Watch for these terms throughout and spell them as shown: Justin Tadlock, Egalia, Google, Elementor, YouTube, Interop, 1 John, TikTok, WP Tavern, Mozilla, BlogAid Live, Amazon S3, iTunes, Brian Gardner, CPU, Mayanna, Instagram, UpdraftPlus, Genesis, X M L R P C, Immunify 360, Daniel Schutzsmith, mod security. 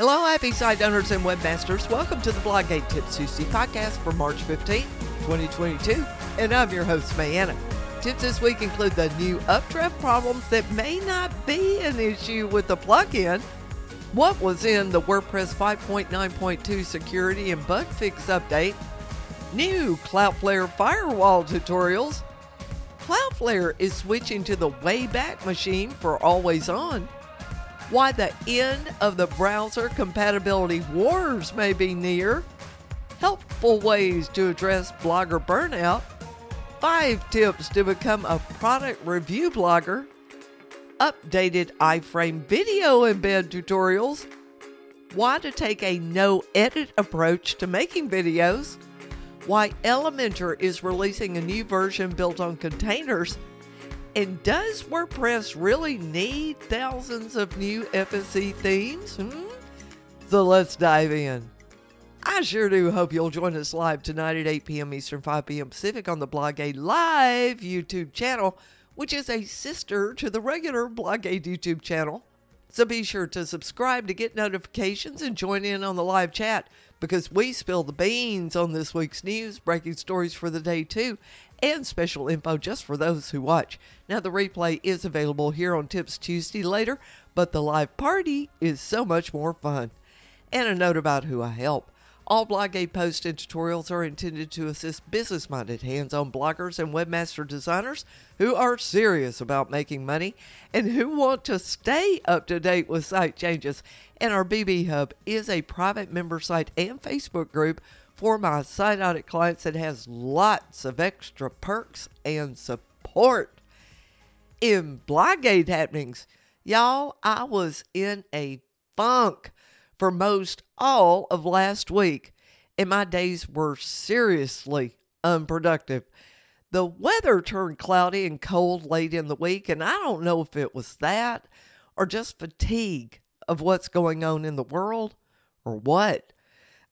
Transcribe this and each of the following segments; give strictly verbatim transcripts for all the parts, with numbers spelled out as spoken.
Hello, happy site owners and webmasters. Welcome to the Blogate Tips two Podcast for March fifteenth, twenty twenty-two, and I'm your host, Mayanna. Tips this week include the new updraft problems that may not be an issue with the plugin, what was in the WordPress five point nine point two security and bug fix update, new Cloudflare firewall tutorials, Cloudflare is switching to the Wayback Machine for always on, why the end of the browser compatibility wars may be near, helpful ways to address blogger burnout, five tips to become a product review blogger, updated iframe video embed tutorials, why to take a no-edit approach to making videos, why Elementor is releasing a new version built on containers, and does WordPress really need thousands of new F S E themes? Hmm? So let's dive in. I sure do hope you'll join us live tonight at eight p.m. Eastern, five p.m. Pacific on the BlogAid Live YouTube channel, which is a sister to the regular BlogAid YouTube channel. So be sure to subscribe to get notifications and join in on the live chat, because we spill the beans on this week's news, breaking stories for the day too, and special info just for those who watch. Now, the replay is available here on Tips Tuesday later, but the live party is so much more fun. And a note about who I help. All BlogAid posts and tutorials are intended to assist business-minded, hands-on bloggers and webmaster designers who are serious about making money and who want to stay up to date with site changes. And our B B Hub is a private member site and Facebook group for my site audit clients that has lots of extra perks and support. In BlogAid happenings, y'all, I was in a funk for most all of last week, and my days were seriously unproductive. The weather turned cloudy and cold late in the week, and I don't know if it was that or just fatigue of what's going on in the world or what.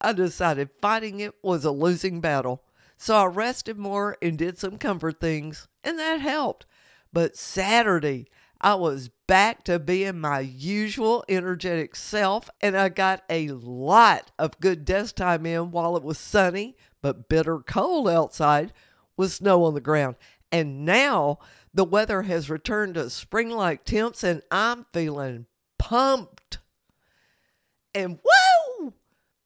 I decided fighting it was a losing battle, so I rested more and did some comfort things, and that helped. But Saturday, I was back to being my usual energetic self, and I got a lot of good desk time in while it was sunny but bitter cold outside with snow on the ground. And now the weather has returned to spring-like temps, and I'm feeling pumped. And woo!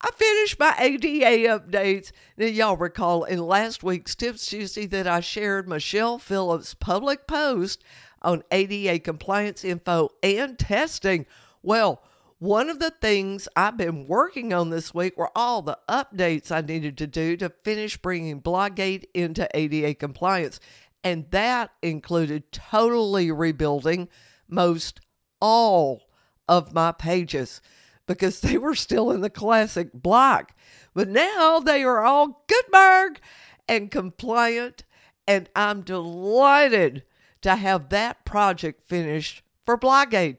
I finished my A D A updates. Now, y'all recall in last week's Tips Tuesday that I shared Michelle Phillips' public post on A D A compliance info and testing. Well, one of the things I've been working on this week were all the updates I needed to do to finish bringing BlogAid into A D A compliance. And that included totally rebuilding most all of my pages, because they were still in the classic block. But now they are all Gutenberg and compliant, and I'm delighted to have that project finished for BlogAid.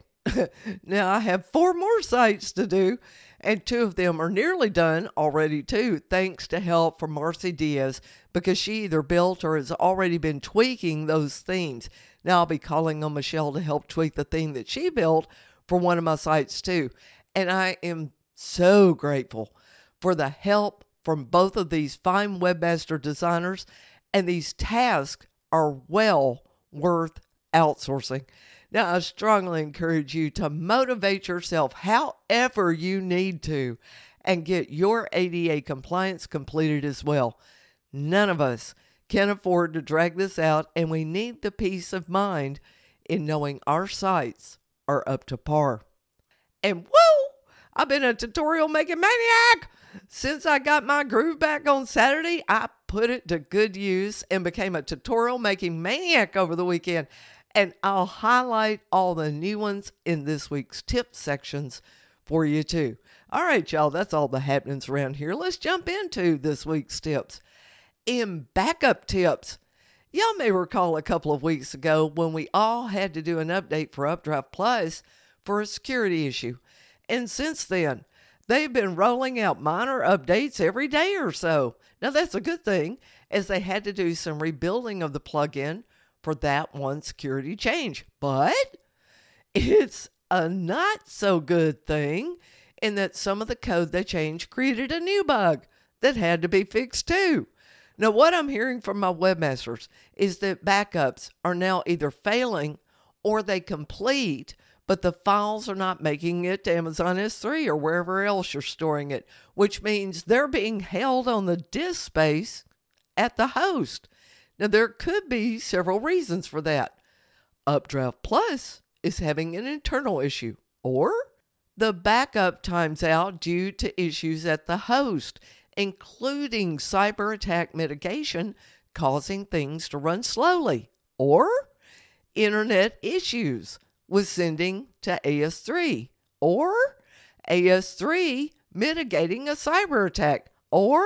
Now, I have four more sites to do, and two of them are nearly done already too, thanks to help from Marcy Diaz, because she either built or has already been tweaking those themes. Now, I'll be calling on Michelle to help tweak the theme that she built for one of my sites too. And I am so grateful for the help from both of these fine webmaster designers, and these tasks are well worth outsourcing. Now, I strongly encourage you to motivate yourself however you need to and get your A D A compliance completed as well. None of us can afford to drag this out, and we need the peace of mind in knowing our sites are up to par. And woo! I've been a tutorial making maniac! Since I got my groove back on Saturday, I put it to good use and became a tutorial making maniac over the weekend. And I'll highlight all the new ones in this week's tip sections for you too. All right, y'all, that's all the happenings around here. Let's jump into this week's tips. In backup tips, y'all may recall a couple of weeks ago when we all had to do an update for UpdraftPlus for a security issue. And since then, they've been rolling out minor updates every day or so. Now, that's a good thing, as they had to do some rebuilding of the plugin for that one security change. But it's a not so good thing and that some of the code they changed created a new bug that had to be fixed too. Now, what I'm hearing from my webmasters is that backups are now either failing or they complete, but the files are not making it to Amazon S three or wherever else you're storing it, which means they're being held on the disk space at the host. Now, there could be several reasons for that. UpdraftPlus is having an internal issue, or the backup times out due to issues at the host, including cyber attack mitigation causing things to run slowly, or internet issues with sending to A S three, or A S three mitigating a cyber attack, or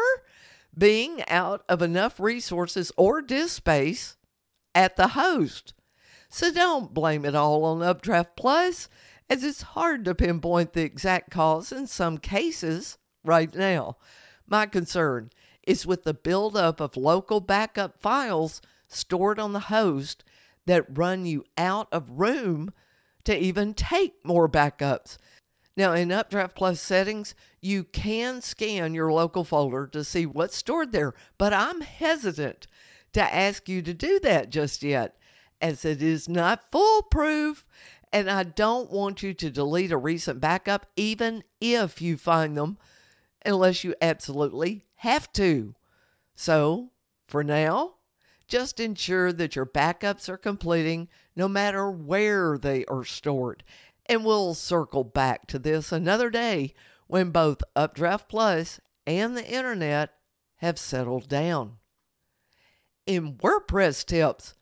being out of enough resources or disk space at the host. So don't blame it all on UpdraftPlus, as it's hard to pinpoint the exact cause in some cases right now. My concern is with the buildup of local backup files stored on the host that run you out of room to even take more backups. Now, in UpdraftPlus settings, you can scan your local folder to see what's stored there, but I'm hesitant to ask you to do that just yet, as it is not foolproof, and I don't want you to delete a recent backup, even if you find them, unless you absolutely have to. So, for now, just ensure that your backups are completing no matter where they are stored. And we'll circle back to this another day when both UpdraftPlus and the internet have settled down. In WordPress tips,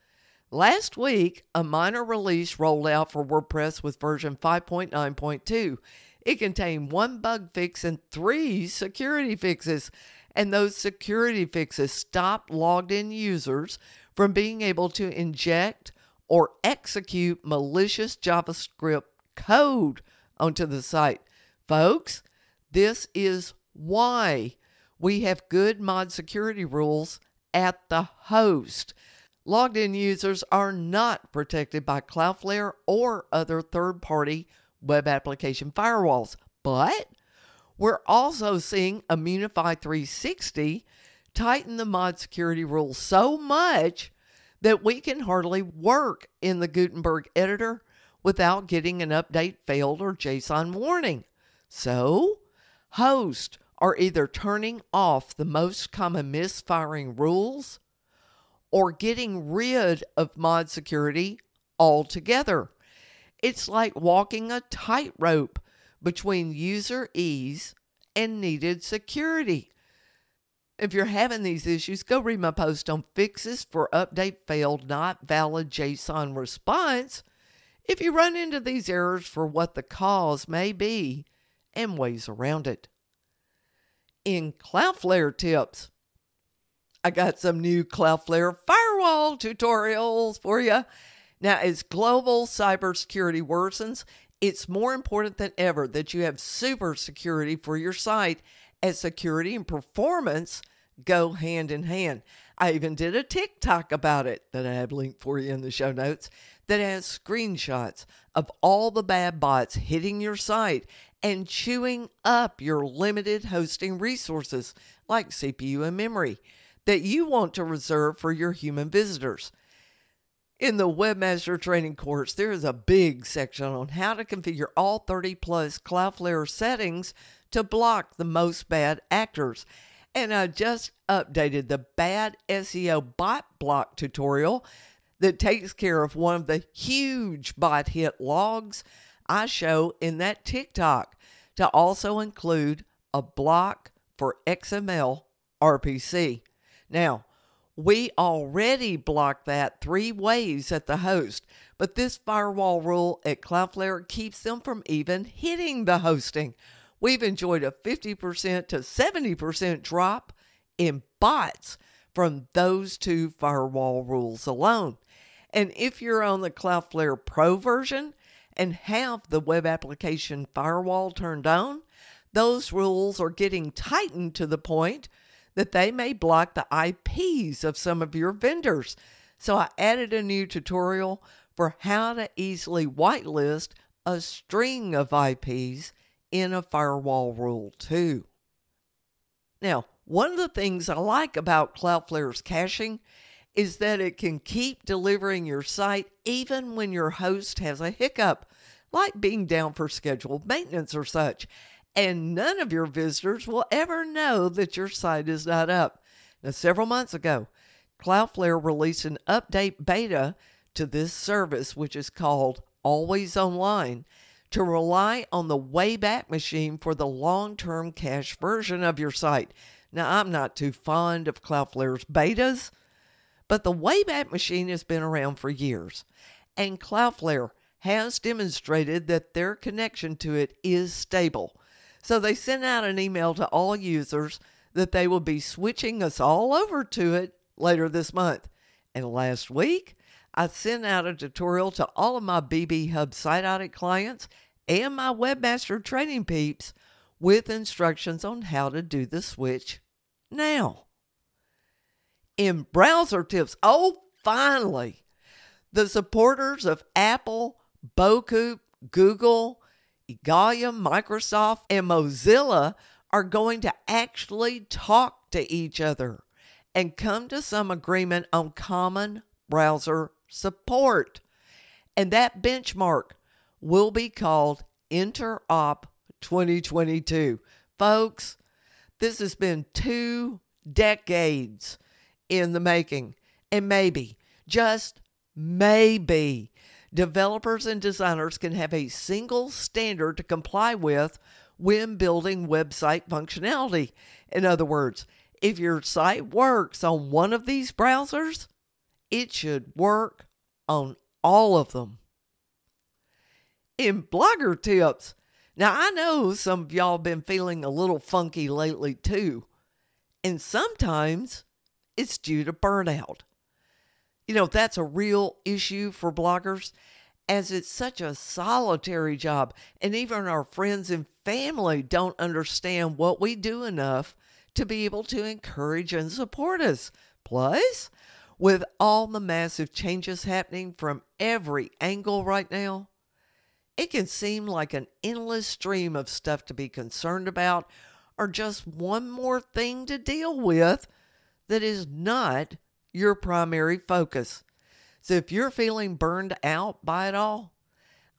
last week, a minor release rolled out for WordPress with version five point nine point two. It contained one bug fix and three security fixes, and those security fixes stopped logged-in users from being able to inject or execute malicious JavaScript code onto the site. Folks, this is why we have good mod security rules at the host. Logged-in users are not protected by Cloudflare or other third-party web application firewalls, but we're also seeing Immunify three sixty tighten the mod security rules so much that we can hardly work in the Gutenberg editor without getting an update failed or JSON warning. So, hosts are either turning off the most common misfiring rules or getting rid of mod security altogether. It's like walking a tightrope between user ease and needed security. If you're having these issues, go read my post on fixes for update failed not valid JSON response if you run into these errors for what the cause may be and ways around it. In Cloudflare tips, I got some new Cloudflare firewall tutorials for you. Now, as global cybersecurity worsens, it's more important than ever that you have super security for your site, as security and performance go hand in hand. I even did a TikTok about it that I have linked for you in the show notes that has screenshots of all the bad bots hitting your site and chewing up your limited hosting resources like C P U and memory that you want to reserve for your human visitors. In the Webmaster Training course, there is a big section on how to configure all thirty plus Cloudflare settings to block the most bad actors. And I just updated the bad S E O bot block tutorial that takes care of one of the huge bot hit logs I show in that TikTok to also include a block for X M L R P C. Now, we already block that three ways at the host, but this firewall rule at Cloudflare keeps them from even hitting the hosting. We've enjoyed a fifty percent to seventy percent drop in bots from those two firewall rules alone. And if you're on the Cloudflare Pro version and have the web application firewall turned on, those rules are getting tightened to the point that they may block the I Ps of some of your vendors. So I added a new tutorial for how to easily whitelist a string of I Ps in a firewall rule too. Now, one of the things I like about Cloudflare's caching is that it can keep delivering your site even when your host has a hiccup, like being down for scheduled maintenance or such, and none of your visitors will ever know that your site is not up. Now, several months ago, Cloudflare released an update beta to this service, which is called Always Online, to rely on the Wayback Machine for the long-term cache version of your site. Now, I'm not too fond of Cloudflare's betas, but the Wayback Machine has been around for years, and Cloudflare has demonstrated that their connection to it is stable. So they sent out an email to all users that they will be switching us all over to it later this month. And last week, I sent out a tutorial to all of my B B Hub site audit clients and my webmaster training peeps with instructions on how to do the switch now. In browser tips, oh, finally, the supporters of Apple, Boku, Google, Egalia, Microsoft, and Mozilla are going to actually talk to each other and come to some agreement on common browser support. And that benchmark will be called Interop twenty twenty-two. Folks, this has been two decades in the making. And maybe, just maybe, developers and designers can have a single standard to comply with when building website functionality. In other words, if your site works on one of these browsers, it should work on all of them. In blogger tips, now I know some of y'all been feeling a little funky lately too, and sometimes it's due to burnout. You know, that's a real issue for bloggers, as it's such a solitary job, and even our friends and family don't understand what we do enough to be able to encourage and support us. Plus, with all the massive changes happening from every angle right now, it can seem like an endless stream of stuff to be concerned about, or just one more thing to deal with that is not your primary focus. So if you're feeling burned out by it all,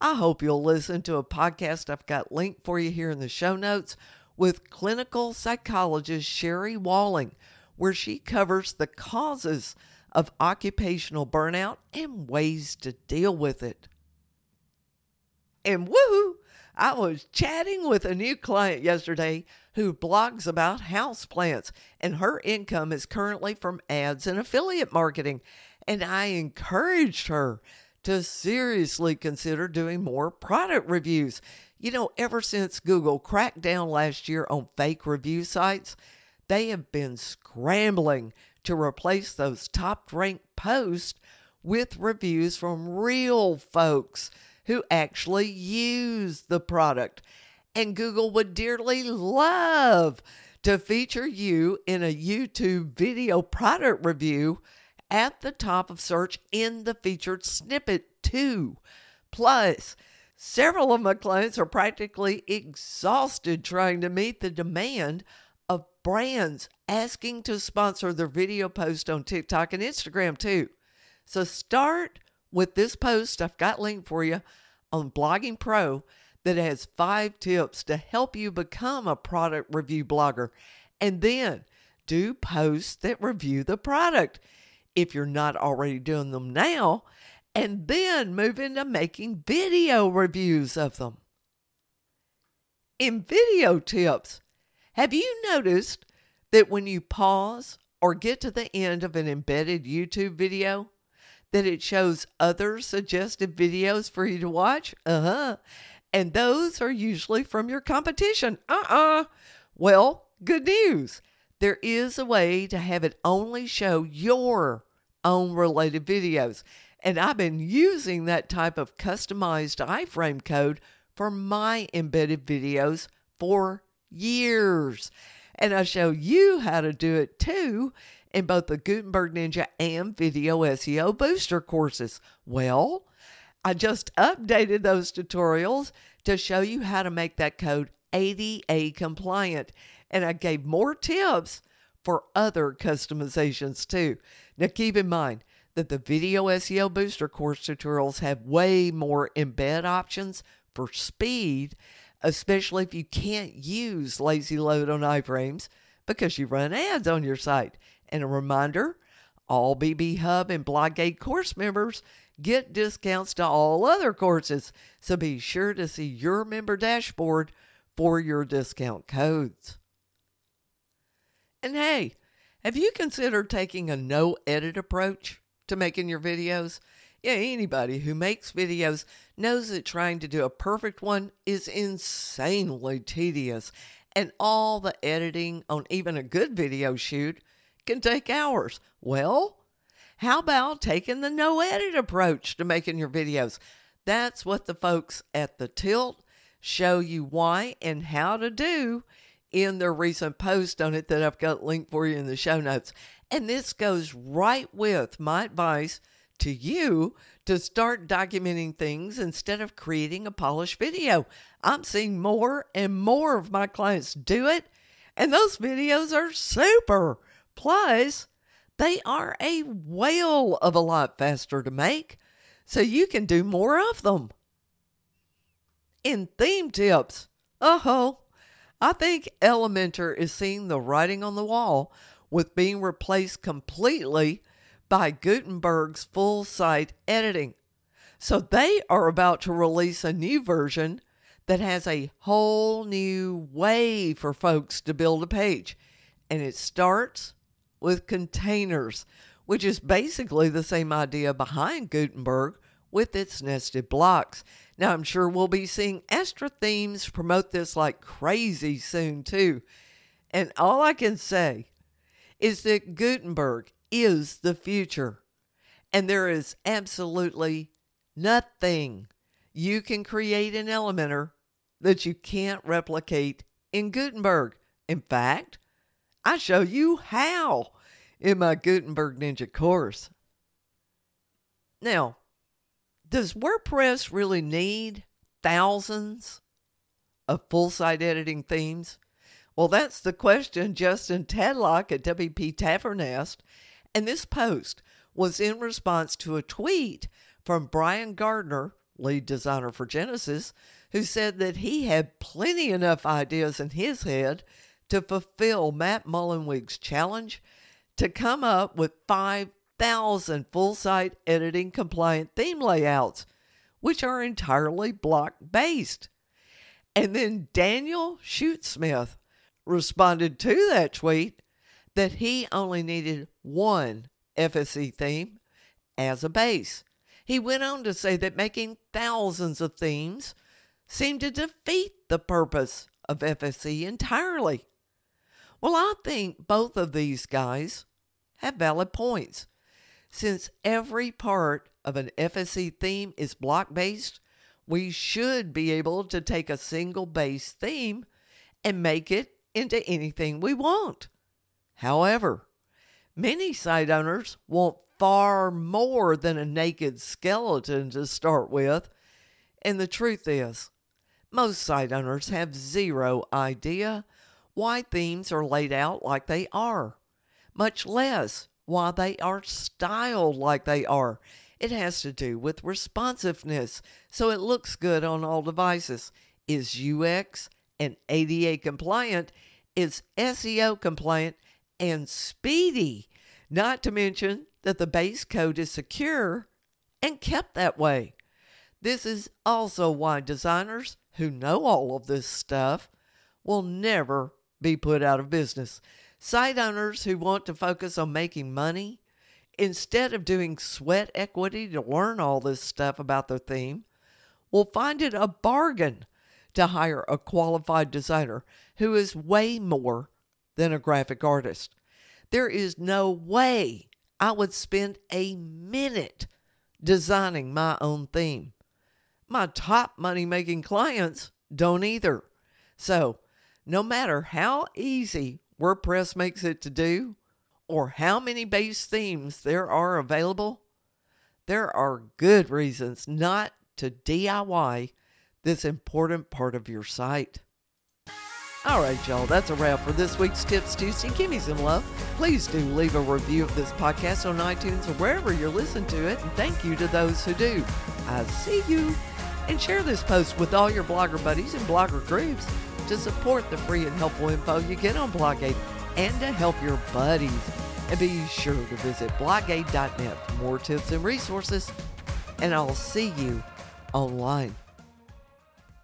I hope you'll listen to a podcast I've got linked for you here in the show notes with clinical psychologist Sherry Walling, where she covers the causes of occupational burnout and ways to deal with it. And woohoo, I was chatting with a new client yesterday who blogs about houseplants, and her income is currently from ads and affiliate marketing. And I encouraged her to seriously consider doing more product reviews. You know, ever since Google cracked down last year on fake review sites, they have been scrambling to replace those top-ranked posts with reviews from real folks who actually use the product. And Google would dearly love to feature you in a YouTube video product review at the top of search in the featured snippet too. Plus, several of my clients are practically exhausted trying to meet the demand of brands asking to sponsor their video post on TikTok and Instagram too. So start with this post I've got linked for you on Blogging Pro that has five tips to help you become a product review blogger. And then do posts that review the product if you're not already doing them now, and then move into making video reviews of them. In video tips, have you noticed that when you pause or get to the end of an embedded YouTube video, that it shows other suggested videos for you to watch? Uh-huh. And those are usually from your competition. Uh-uh. Well, good news. There is a way to have it only show your own related videos. And I've been using that type of customized iframe code for my embedded videos for years. And I show you how to do it too in both the Gutenberg Ninja and Video S E O Booster courses. Well, I just updated those tutorials to show you how to make that code A D A compliant. And I gave more tips for other customizations too. Now keep in mind that the Video S E O Booster course tutorials have way more embed options for speed, especially if you can't use lazy load on iframes because you run ads on your site. And a reminder, all B B Hub and Blogate course members get discounts to all other courses, so be sure to see your member dashboard for your discount codes. And hey, have you considered taking a no-edit approach to making your videos? Yeah, anybody who makes videos knows that trying to do a perfect one is insanely tedious, and all the editing on even a good video shoot can take hours. Well, how about taking the no-edit approach to making your videos? That's what the folks at the Tilt show you why and how to do in their recent post on it that I've got linked for you in the show notes. And this goes right with my advice to you to start documenting things instead of creating a polished video. I'm seeing more and more of my clients do it, and those videos are super. Plus, they are a whale of a lot faster to make, so you can do more of them. In theme tips, oh, I think Elementor is seeing the writing on the wall with being replaced completely by Gutenberg's full site editing. So they are about to release a new version that has a whole new way for folks to build a page. And it starts with containers, which is basically the same idea behind Gutenberg with its nested blocks. Now, I'm sure we'll be seeing Astra Themes promote this like crazy soon, too. And all I can say is that Gutenberg is the future, and there is absolutely nothing you can create in Elementor that you can't replicate in Gutenberg. In fact, I show you how in my Gutenberg Ninja course. Now, does WordPress really need thousands of full-site editing themes? Well, that's the question Justin Tadlock at W P Tavern asked, and this post was in response to a tweet from Brian Gardner, lead designer for Genesis, who said that he had plenty enough ideas in his head to fulfill Matt Mullenweg's challenge to come up with five thousand full-site editing compliant theme layouts, which are entirely block-based. And then Daniel Schutzsmith responded to that tweet that he only needed one F S E theme as a base. He went on to say that making thousands of themes seemed to defeat the purpose of F S E entirely. Well, I think both of these guys have valid points. Since every part of an F S E theme is block-based, we should be able to take a single base theme and make it into anything we want. However, many site owners want far more than a naked skeleton to start with, and the truth is, most site owners have zero idea why themes are laid out like they are, much less why they are styled like they are. It has to do with responsiveness, so it looks good on all devices. Is U X and A D A compliant? Is S E O compliant and speedy? Not to mention that the base code is secure and kept that way. This is also why designers who know all of this stuff will never be put out of business. Site owners who want to focus on making money, instead of doing sweat equity to learn all this stuff about their theme, will find it a bargain to hire a qualified designer who is way more than a graphic artist. There is no way I would spend a minute designing my own theme. My top money-making clients don't either. So, no matter how easy WordPress makes it to do, or how many base themes there are available, there are good reasons not to D I Y this important part of your site. All right, y'all, that's a wrap for this week's Tips Tuesday. Give me some love. Please do leave a review of this podcast on iTunes or wherever you're listening to it. And thank you to those who do. I see you. And share this post with all your blogger buddies and blogger groups to support the free and helpful info you get on Blogate and to help your buddies. And be sure to visit blogate dot net for more tips and resources. And I'll see you online.